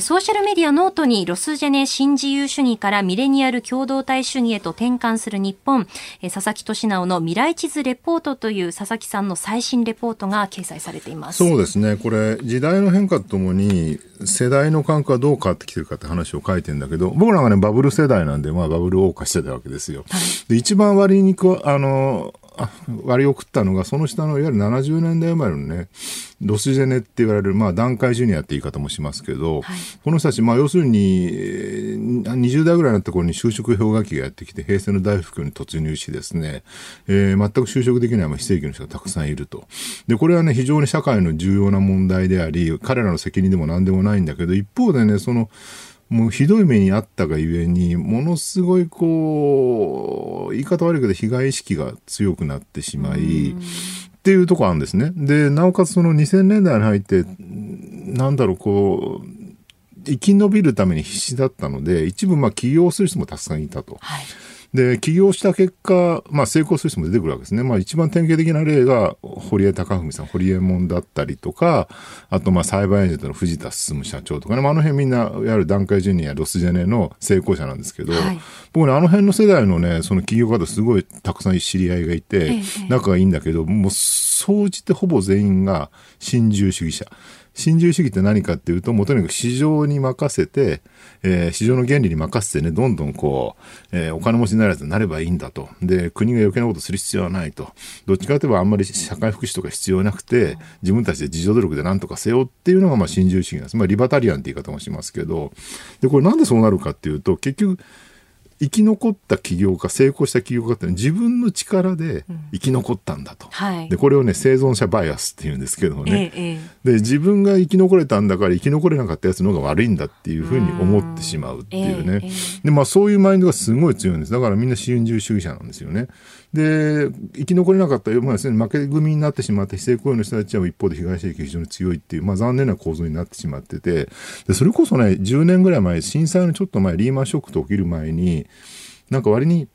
ソーシャルメディアノートにロスジェネ新自由主義からミレニアル共同体主義へと転換する日本、佐々木俊直の未来地図レポートという佐々木さんの最新レポートが掲載されています。そうですね、これ時代の変化とともに世代の感覚はどう変わってきてるかって話を書いてるんだけど、僕らがねバブル世代なんで、まあ、バブル謳歌してたわけですよ、はい、で一番割を食ったのがその下のいわゆる70年代生まれのねロスジェネって言われる、まあ、団塊ジュニアって言い方もしますけど、はい、この人たち、まあ、要するに20代ぐらいになった頃に就職氷河期がやってきて平成の大不況に突入しですね、全く就職できない非正規の人がたくさんいると。でこれはね非常に社会の重要な問題であり彼らの責任でも何でもないんだけど、一方でねそのもうひどい目にあったがゆえにものすごいこう言い方悪いけど被害意識が強くなってしまいっていうところあるんですね。でなおかつその2000年代に入ってなんだろうこう生き延びるために必死だったので一部まあ起業する人もたくさんいたと、はい、で起業した結果、まあ、成功する人も出てくるわけですね、まあ、一番典型的な例が堀江貴文さんホリエモンだったりとか、あとまあサイバーエージェントの藤田進社長とかね、まあ、あの辺みんなやる団塊ジュニアロスジェネの成功者なんですけど、はい、僕ねあの辺の世代のねその起業家とすごいたくさん知り合いがいて、仲がいいんだけどもう総じてほぼ全員が新自由主義者。新自由主義って何かっていうと、もうとにかく市場に任せて、市場の原理に任せてね、どんどんこう、お金持ちになるやつになればいいんだと。で、国が余計なことする必要はないと。どっちかといえばあんまり社会福祉とか必要なくて、自分たちで自助努力で何とかせよっていうのがまあ新自由主義なんです。まあリバタリアンって言い方もしますけど、で、これなんでそうなるかっていうと、結局、生き残った起業家、成功した起業家って自分の力で生き残ったんだと、うんはい、でこれをね生存者バイアスっていうんですけどもね、で自分が生き残れたんだから生き残れなかったやつの方が悪いんだっていうふうに思ってしまうっていうね、でまあそういうマインドがすごい強いんです。だからみんな新自由主義者なんですよね。で生き残れなかった、まあですね、負け組になってしまって非正規雇用の人たちは一方で被害者益が非常に強いっていう、まあ、残念な構造になってしまってて、でそれこそね10年ぐらい前震災のちょっと前リーマンショックと起きる前になんか割に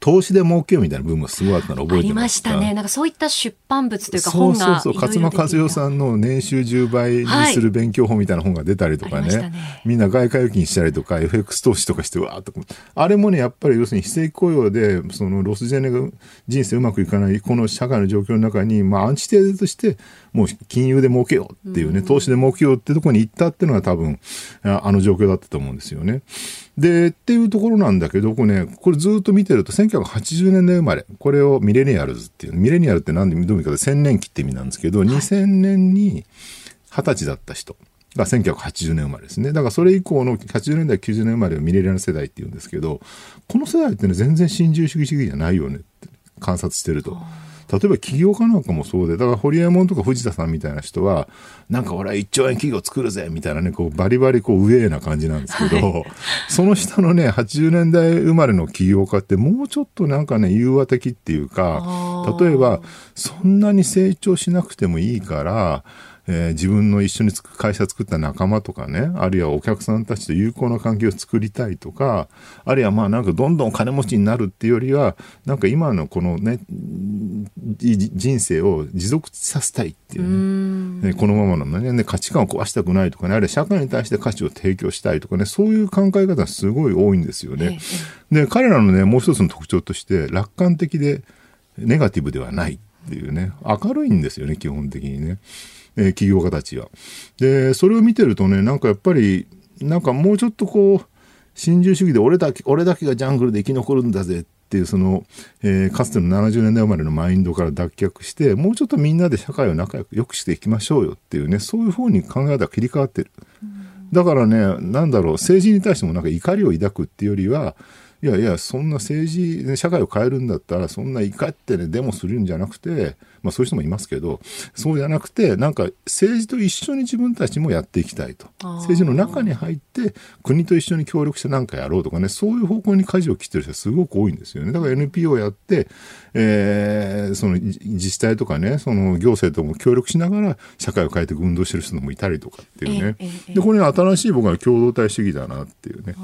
投資で儲けようみたいな部分がすごいあったの覚えてますか？ありましたね。なんかそういった出版物というか本がそうそうそう勝間和代さんの年収10倍にする勉強法みたいな本が出たりとかね、はい、みんな外貨預金したりとか FX 投資とかしてわーっとあれもねやっぱり要するに非正規雇用でそのロスジェネが人生うまくいかないこの社会の状況の中に、まあ、アンチテーゼとしてもう金融で儲けようっていうね、投資で儲けようってところに行ったっていうのが多分あの状況だったと思うんですよね。でっていうところなんだけど、これねこれずっと見てると1980年代生まれ、これをミレニアルズっていう、ミレニアルって何でどういう意味かと千年期って意味なんですけど、2000年に20歳だった人が1980年生まれですね。だからそれ以降の80年代90年生まれをミレニアル世代っていうんですけど、この世代ってね全然新自由主義主義じゃないよねって観察してると、例えば起業家なんかもそうで、だからホリエモンとか藤田さんみたいな人はなんか俺は1兆円企業作るぜみたいなねこうバリバリこうウェーな感じなんですけど、はい、その下のね80年代生まれの起業家ってもうちょっとなんかね融和的っていうか、例えばそんなに成長しなくてもいいから自分の一緒に会社作った仲間とかね、あるいはお客さんたちと友好な関係を作りたいとか、あるいはまあなんかどんどん金持ちになるっていうよりはなんか今のこのね人生を持続させたいっていうね、このままのね価値観を壊したくないとかね、あるいは社会に対して価値を提供したいとかね、そういう考え方がすごい多いんですよね。で彼らのねもう一つの特徴として楽観的でネガティブではないっていうね、明るいんですよね基本的にね企業家たちは。でそれを見てるとねなんかやっぱりなんかもうちょっとこう新自由主義で俺だけがジャングルで生き残るんだぜっていうその、かつての70年代生まれのマインドから脱却してもうちょっとみんなで社会を仲良くしていきましょうよっていうね、そういうふうに考え方が切り替わってる。だからねなんだろう政治に対してもなんか怒りを抱くっていうよりは、いやいやそんな政治、ね、社会を変えるんだったらそんな怒ってねデモするんじゃなくて、まあそういう人もいますけど、そうじゃなくてなんか政治と一緒に自分たちもやっていきたいと、政治の中に入って国と一緒に協力して何かやろうとかね、そういう方向に舵を切ってる人はすごく多いんですよね。だから NPO やって、その自治体とかねその行政とも協力しながら社会を変えていく運動してる人もいたりとかっていうね、でこれ、ね、新しい僕は共同体主義だなっていうね、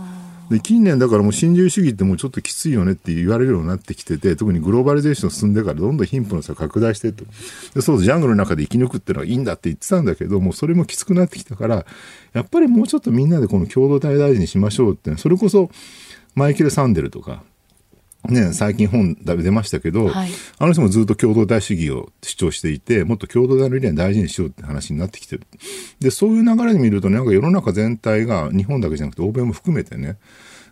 で近年だからもう新自由主義ってもうちょっときついよねって言われるようになってきてて、特にグローバリゼーション進んでからどんどん貧富の差拡大してると。でそうジャングルの中で生き抜くってのはいいんだって言ってたんだけど、もうそれもきつくなってきたから、やっぱりもうちょっとみんなでこの共同体大事にしましょうって、それこそマイケル・サンデルとかね、最近本出ましたけど、はい、あの人もずっと共同体主義を主張していて、もっと共同体の理念大事にしようって話になってきてる。でそういう流れで見ると、ね、なんか世の中全体が日本だけじゃなくて欧米も含めてね、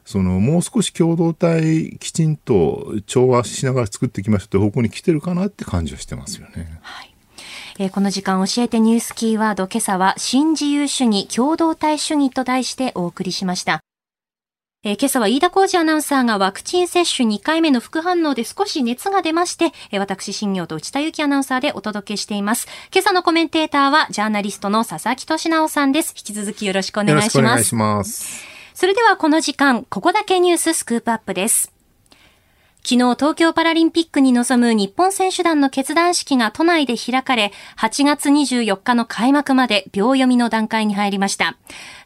そのもう少し共同体きちんと調和しながら作っていきましょうという方向に来てるかなって感じはしてますよね。はい、この時間教えてニュースキーワード、今朝は新自由主義共同体主義と題してお送りしました。今朝は飯田浩司アナウンサーがワクチン接種2回目の副反応で少し熱が出まして、私新業と内田由紀アナウンサーでお届けしています。今朝のコメンテーターはジャーナリストの佐々木俊直さんです。引き続きよろしくお願いします。よろしくお願いします。それではこの時間、ここだけニューススクープアップです。昨日東京パラリンピックに臨む日本選手団の結団式が都内で開かれ、8月24日の開幕まで秒読みの段階に入りました。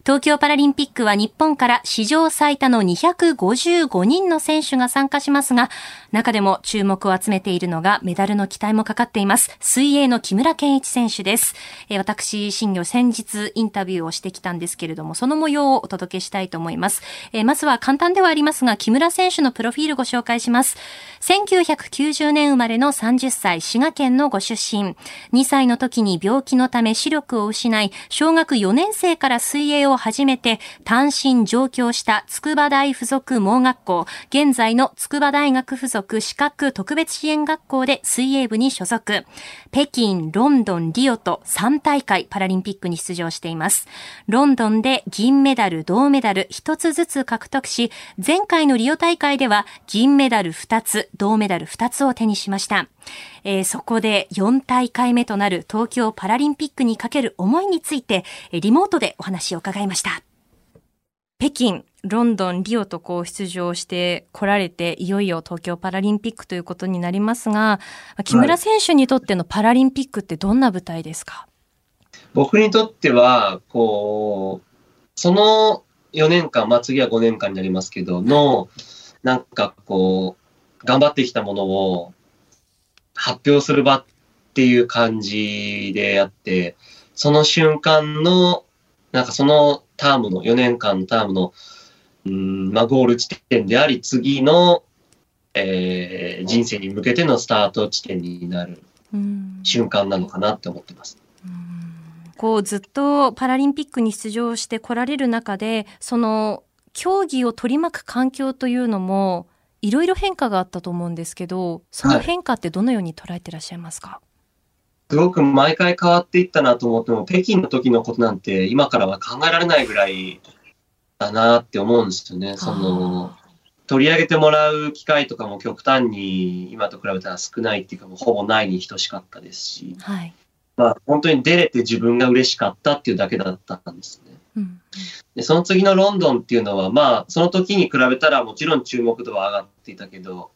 東京パラリンピックは日本から史上最多の255人の選手が参加しますが、中でも注目を集めているのがメダルの期待もかかっています。水泳の木村健一選手です。私、新業先日インタビューをしてきたんですけれども、その模様をお届けしたいと思います。まずは簡単ではありますが、木村選手のプロフィールご紹介します。1990年生まれの30歳、滋賀県のご出身。2歳の時に病気のため視力を失い、小学4年生から水泳を初めて単身上京した筑波大附属盲学校、現在の筑波大学附属視覚特別支援学校で水泳部に所属。北京、ロンドン、リオと3大会パラリンピックに出場しています。ロンドンで銀メダル、銅メダル1つずつ獲得し、前回のリオ大会では銀メダル2つ、銅メダル2つを手にしました。そこで4大会目となる東京パラリンピックにかける思いについて、リモートでお話を伺いました。北京、ロンドン、リオとこう出場して来られて、いよいよ東京パラリンピックということになりますが、木村選手にとってのパラリンピックってどんな舞台ですか？僕にとってはその4年間、次は5年間になりますけどの、なんか頑張ってきたものを発表する場っていう感じであって、その瞬間の、なんかそのタームの、4年間のタームの、ゴール地点であり、次の、人生に向けてのスタート地点になる瞬間なのかなって思ってます。ずっとパラリンピックに出場してこられる中で、その競技を取り巻く環境というのも、いろいろ変化があったと思うんですけど、その変化ってどのように捉えてらっしゃいますか？すごく毎回変わっていったなと思っても、北京の時のことなんて今からは考えられないぐらいだなって思うんですよね。その取り上げてもらう機会とかも極端に今と比べたら少ないっていうか、もうほぼないに等しかったですし、はい、本当に出れて自分が嬉しかったっていうだけだったんですね。でその次のロンドンっていうのは、その時に比べたらもちろん注目度は上がっていたけど、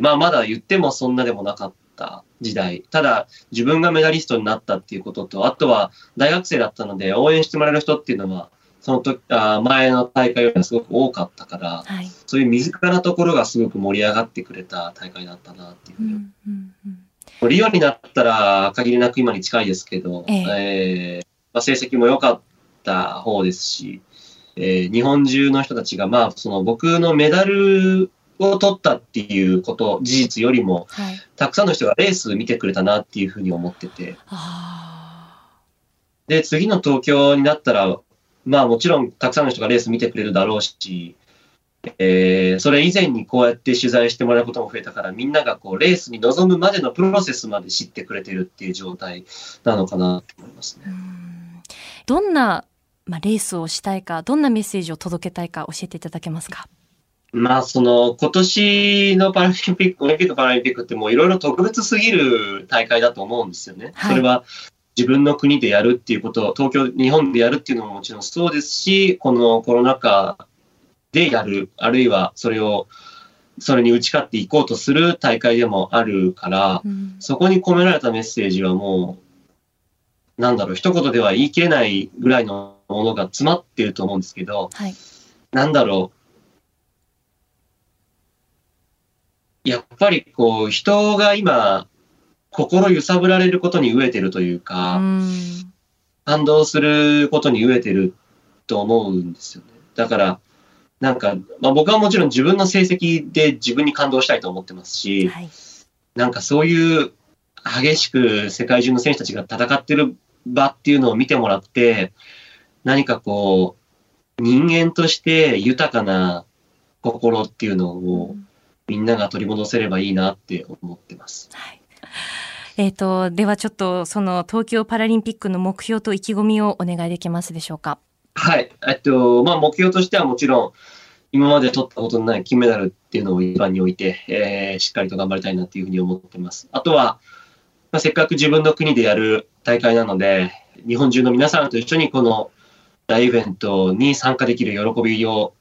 まだ言ってもそんなでもなかった時代。ただ自分がメダリストになったっていうことと、あとは大学生だったので応援してもらえる人っていうのはその時前の大会よりはすごく多かったから、はい、そういう身近なところがすごく盛り上がってくれた大会だったなっていうふうに、リオになったら限りなく今に近いですけど、成績も良かった方ですし、日本中の人たちが、その僕のメダルを取ったっていうこと、事実よりも、たくさんの人がレース見てくれたなっていうふうに思ってて、で次の東京になったら、もちろんたくさんの人がレース見てくれるだろうし、それ以前にこうやって取材してもらうことも増えたから、みんながレースに臨むまでのプロセスまで知ってくれてるっていう状態なのかなと思いますね。どんな、レースをしたいか、どんなメッセージを届けたいか教えていただけますか？その今年のパラリンピック、オリンピックパラリンピックってもういろいろ特別すぎる大会だと思うんですよね。それは自分の国でやるっていうこと、東京、日本でやるっていうのももちろんそうですし、このコロナ禍でやる、あるいはそれに打ち勝っていこうとする大会でもあるから、そこに込められたメッセージはもう、一言では言い切れないぐらいのものが詰まっていると思うんですけど、なんだろう、やっぱりこう人が今心揺さぶられることに飢えてるというか、感動することに飢えてると思うんですよね。だからなんか、まあ、僕はもちろん自分の成績で自分に感動したいと思ってますし、はい、なんかそういう激しく世界中の選手たちが戦ってる場っていうのを見てもらって、何かこう人間として豊かな心っていうのをみんなが取り戻せればいいなって思ってます。はい、ではちょっとその東京パラリンピックの目標と意気込みをお願いできますでしょうか。はい、まあ、目標としてはもちろん今まで取ったことのない金メダルっていうのを一番に置いて、しっかりと頑張りたいなっていうふうに思ってます。あとは、まあ、せっかく自分の国でやる大会なので日本中の皆さんと一緒にこの大イベントに参加できる喜びを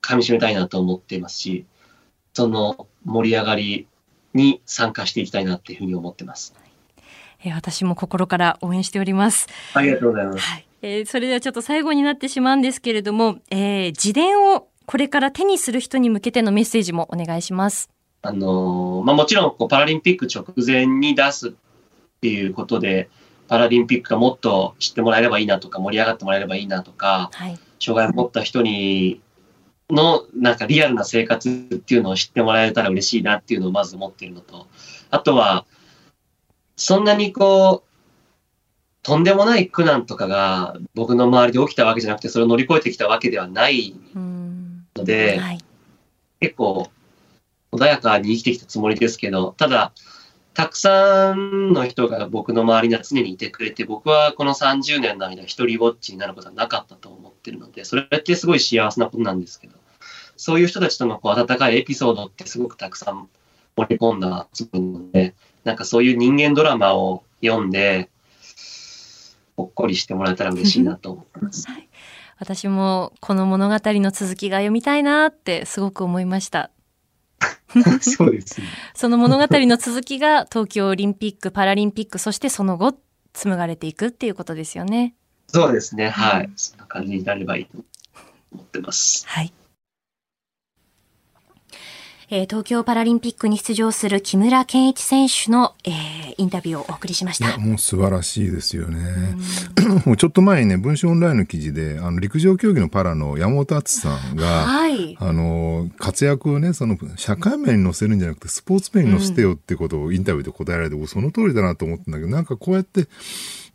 かみしめたいなと思っていますし、その盛り上がりに参加していきたいなっていうふうに思ってます。私も心から応援しております。ありがとうございます。はい、それではちょっと最後になってしまうんですけれども、自伝をこれから手にする人に向けてのメッセージもお願いします。まあ、もちろんこうパラリンピック直前に出すっていうことでパラリンピックがもっと知ってもらえればいいなとか盛り上がってもらえればいいなとか、はい、障害を持った人にのなんかリアルな生活っていうのを知ってもらえたら嬉しいなっていうのをまず思っているのと、あとはそんなにこうとんでもない苦難とかが僕の周りで起きたわけじゃなくて、それを乗り越えてきたわけではないので、はい、結構穏やかに生きてきたつもりですけど、ただたくさんの人が僕の周りには常にいてくれて、僕はこの30年の間一人ぼっちになることはなかったと思ってるので、それってすごい幸せなことなんですけど、そういう人たちとのこう温かいエピソードってすごくたくさん盛り込んだつもりなので、なんかそういう人間ドラマを読んでほっこりしてもらえたら嬉しいなと思います、はい、私もこの物語の続きが読みたいなってすごく思いましたそうですねその物語の続きが東京オリンピックパラリンピックそしてその後紡がれていくっていうことですよね。そうですね、はい、そんな感じになればいいと思ってます、はい。東京パラリンピックに出場する木村健一選手の、インタビューをお送りしました。いや、もう素晴らしいですよね、もうちょっと前にね、文春オンラインの記事で陸上競技のパラの山本篤さんが、はい、活躍をね、その社会面に載せるんじゃなくてスポーツ面に載せてよってことをインタビューで答えられて、その通りだなと思ったんだけど、なんかこうやって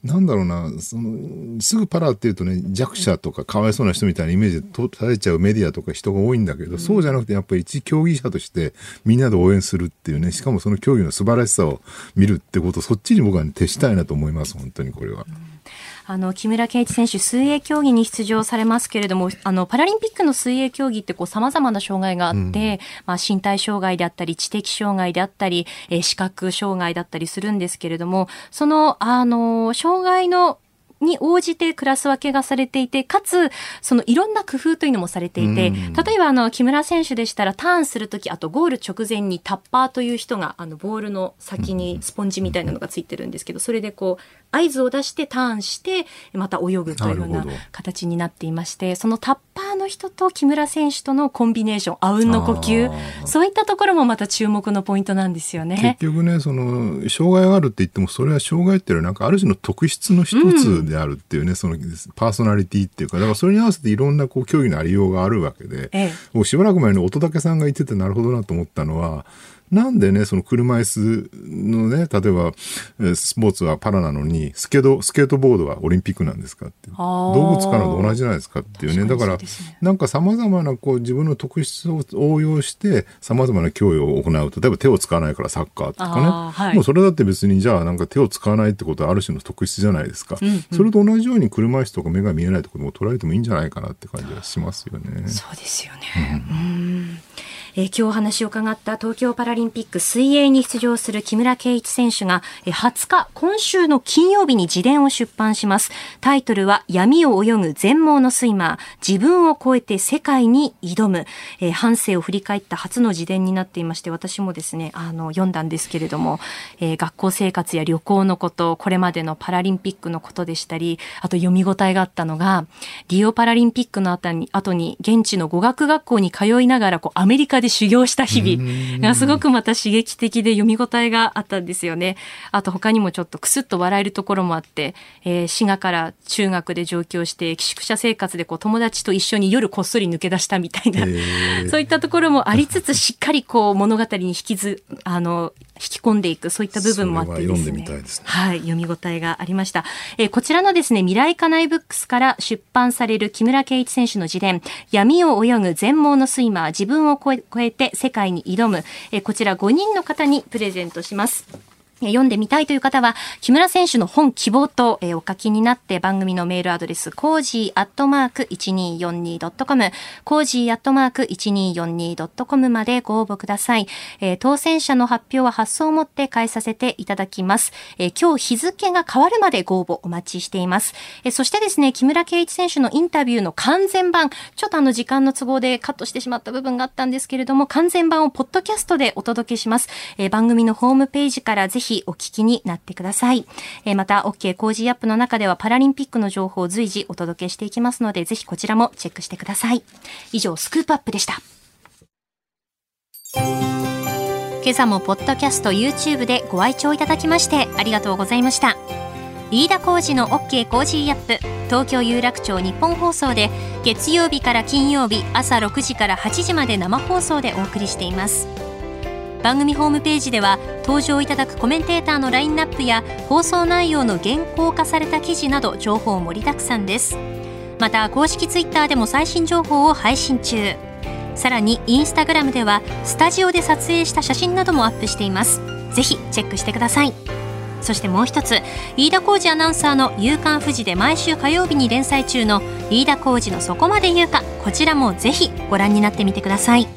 なんだろうな、すぐパラっていうとね、弱者とかかわいそうな人みたいなイメージで捉えちゃうメディアとか人が多いんだけど、そうじゃなくてやっぱり一競技者としてみんなで応援するっていうね、しかもその競技の素晴らしさを見るってこと、そっちに僕は、ね、徹したいなと思います。本当にこれは、木村敬一選手、水泳競技に出場されますけれども、パラリンピックの水泳競技ってさまざまな障害があって、まあ、身体障害であったり知的障害であったり、視覚障害だったりするんですけれども、その障害に応じてクラス分けがされていて、かつそのいろんな工夫というのもされていて、例えば木村選手でしたらターンするとき、あとゴール直前にタッパーという人がボールの先にスポンジみたいなのがついてるんですけど、それでこう合図を出してターンしてまた泳ぐというような形になっていまして、そのタッパーの人と木村選手とのコンビネーション、あうんの呼吸、そういったところもまた注目のポイントなんですよね。結局ね、障害があるって言っても、それは障害っていうのはなんかある種の特質の一つであるっていうね、そのパーソナリティっていうか、だからそれに合わせていろんなこう競技のありようがあるわけで、もうしばらく前に乙武さんが言っててなるほどなと思ったのは、なんでね、その車椅子のね、例えばスポーツはパラなのにスケートボードはオリンピックなんですかって、道具使うのと同じじゃないですかっていうね。だからなんかさまざまなこう自分の特質を応用してさまざまな競技を行うと、例えば手を使わないからサッカーとかね、はい、もうそれだって別にじゃあなんか手を使わないってことはある種の特質じゃないですか、それと同じように車椅子とか目が見えないところも捉えてもいいんじゃないかなって感じがしますよね。そうですよね、うん今日お話を伺った東京パラリンピック水泳に出場する木村敬一選手が20日、今週の金曜日に自伝を出版します。タイトルは闇を泳ぐ全盲のスイマー、自分を超えて世界に挑む、半生を振り返った初の自伝になっていまして、私もですね読んだんですけれども、学校生活や旅行のこと、これまでのパラリンピックのことでしたり、あと読み応えがあったのがリオパラリンピックの後に現地の語学学校に通いながらアメリカで修行した日々がすごくまた刺激的で読み応えがあったんですよね。あと他にもちょっとクスッと笑えるところもあって、滋賀から中学で上京して寄宿舎生活で友達と一緒に夜こっそり抜け出したみたいな、そういったところもありつつ、しっかり物語に引き込んでいく、そういった部分もあってですね、それは読んでみたいですね。はい、読み応えがありました。こちらのですね、未来家内ブックスから出版される木村敬一選手の自伝、闇を泳ぐ全盲のスイマー、自分を越えて世界に挑む、こちら5人の方にプレゼントします。読んでみたいという方は木村選手の本希望とお書きになって、番組のメールアドレスcozy@1242.com、cozy@1242.com までご応募ください。当選者の発表は発送をもって返させていただきます。今日日付が変わるまでご応募お待ちしています。そしてですね、木村敬一選手のインタビューの完全版、ちょっと時間の都合でカットしてしまった部分があったんですけれども、完全版をポッドキャストでお届けします。番組のホームページからぜひお聞きになってください。また OK コージーアップの中ではパラリンピックの情報を随時お届けしていきますので、ぜひこちらもチェックしてください。以上、スクープアップでした。今朝もポッドキャスト YouTube でご愛聴いただきましてありがとうございました。飯田浩司の OK コージーアップ、東京有楽町日本放送で月曜日から金曜日朝6時から8時まで生放送でお送りしています。番組ホームページでは登場いただくコメンテーターのラインナップや放送内容の原稿化された記事など情報盛りだくさんです。また公式ツイッターでも最新情報を配信中、さらにインスタグラムではスタジオで撮影した写真などもアップしています。ぜひチェックしてください。そしてもう一つ、飯田浩司アナウンサーの夕刊フジで毎週火曜日に連載中の飯田浩司のそこまで言うか、こちらもぜひご覧になってみてください。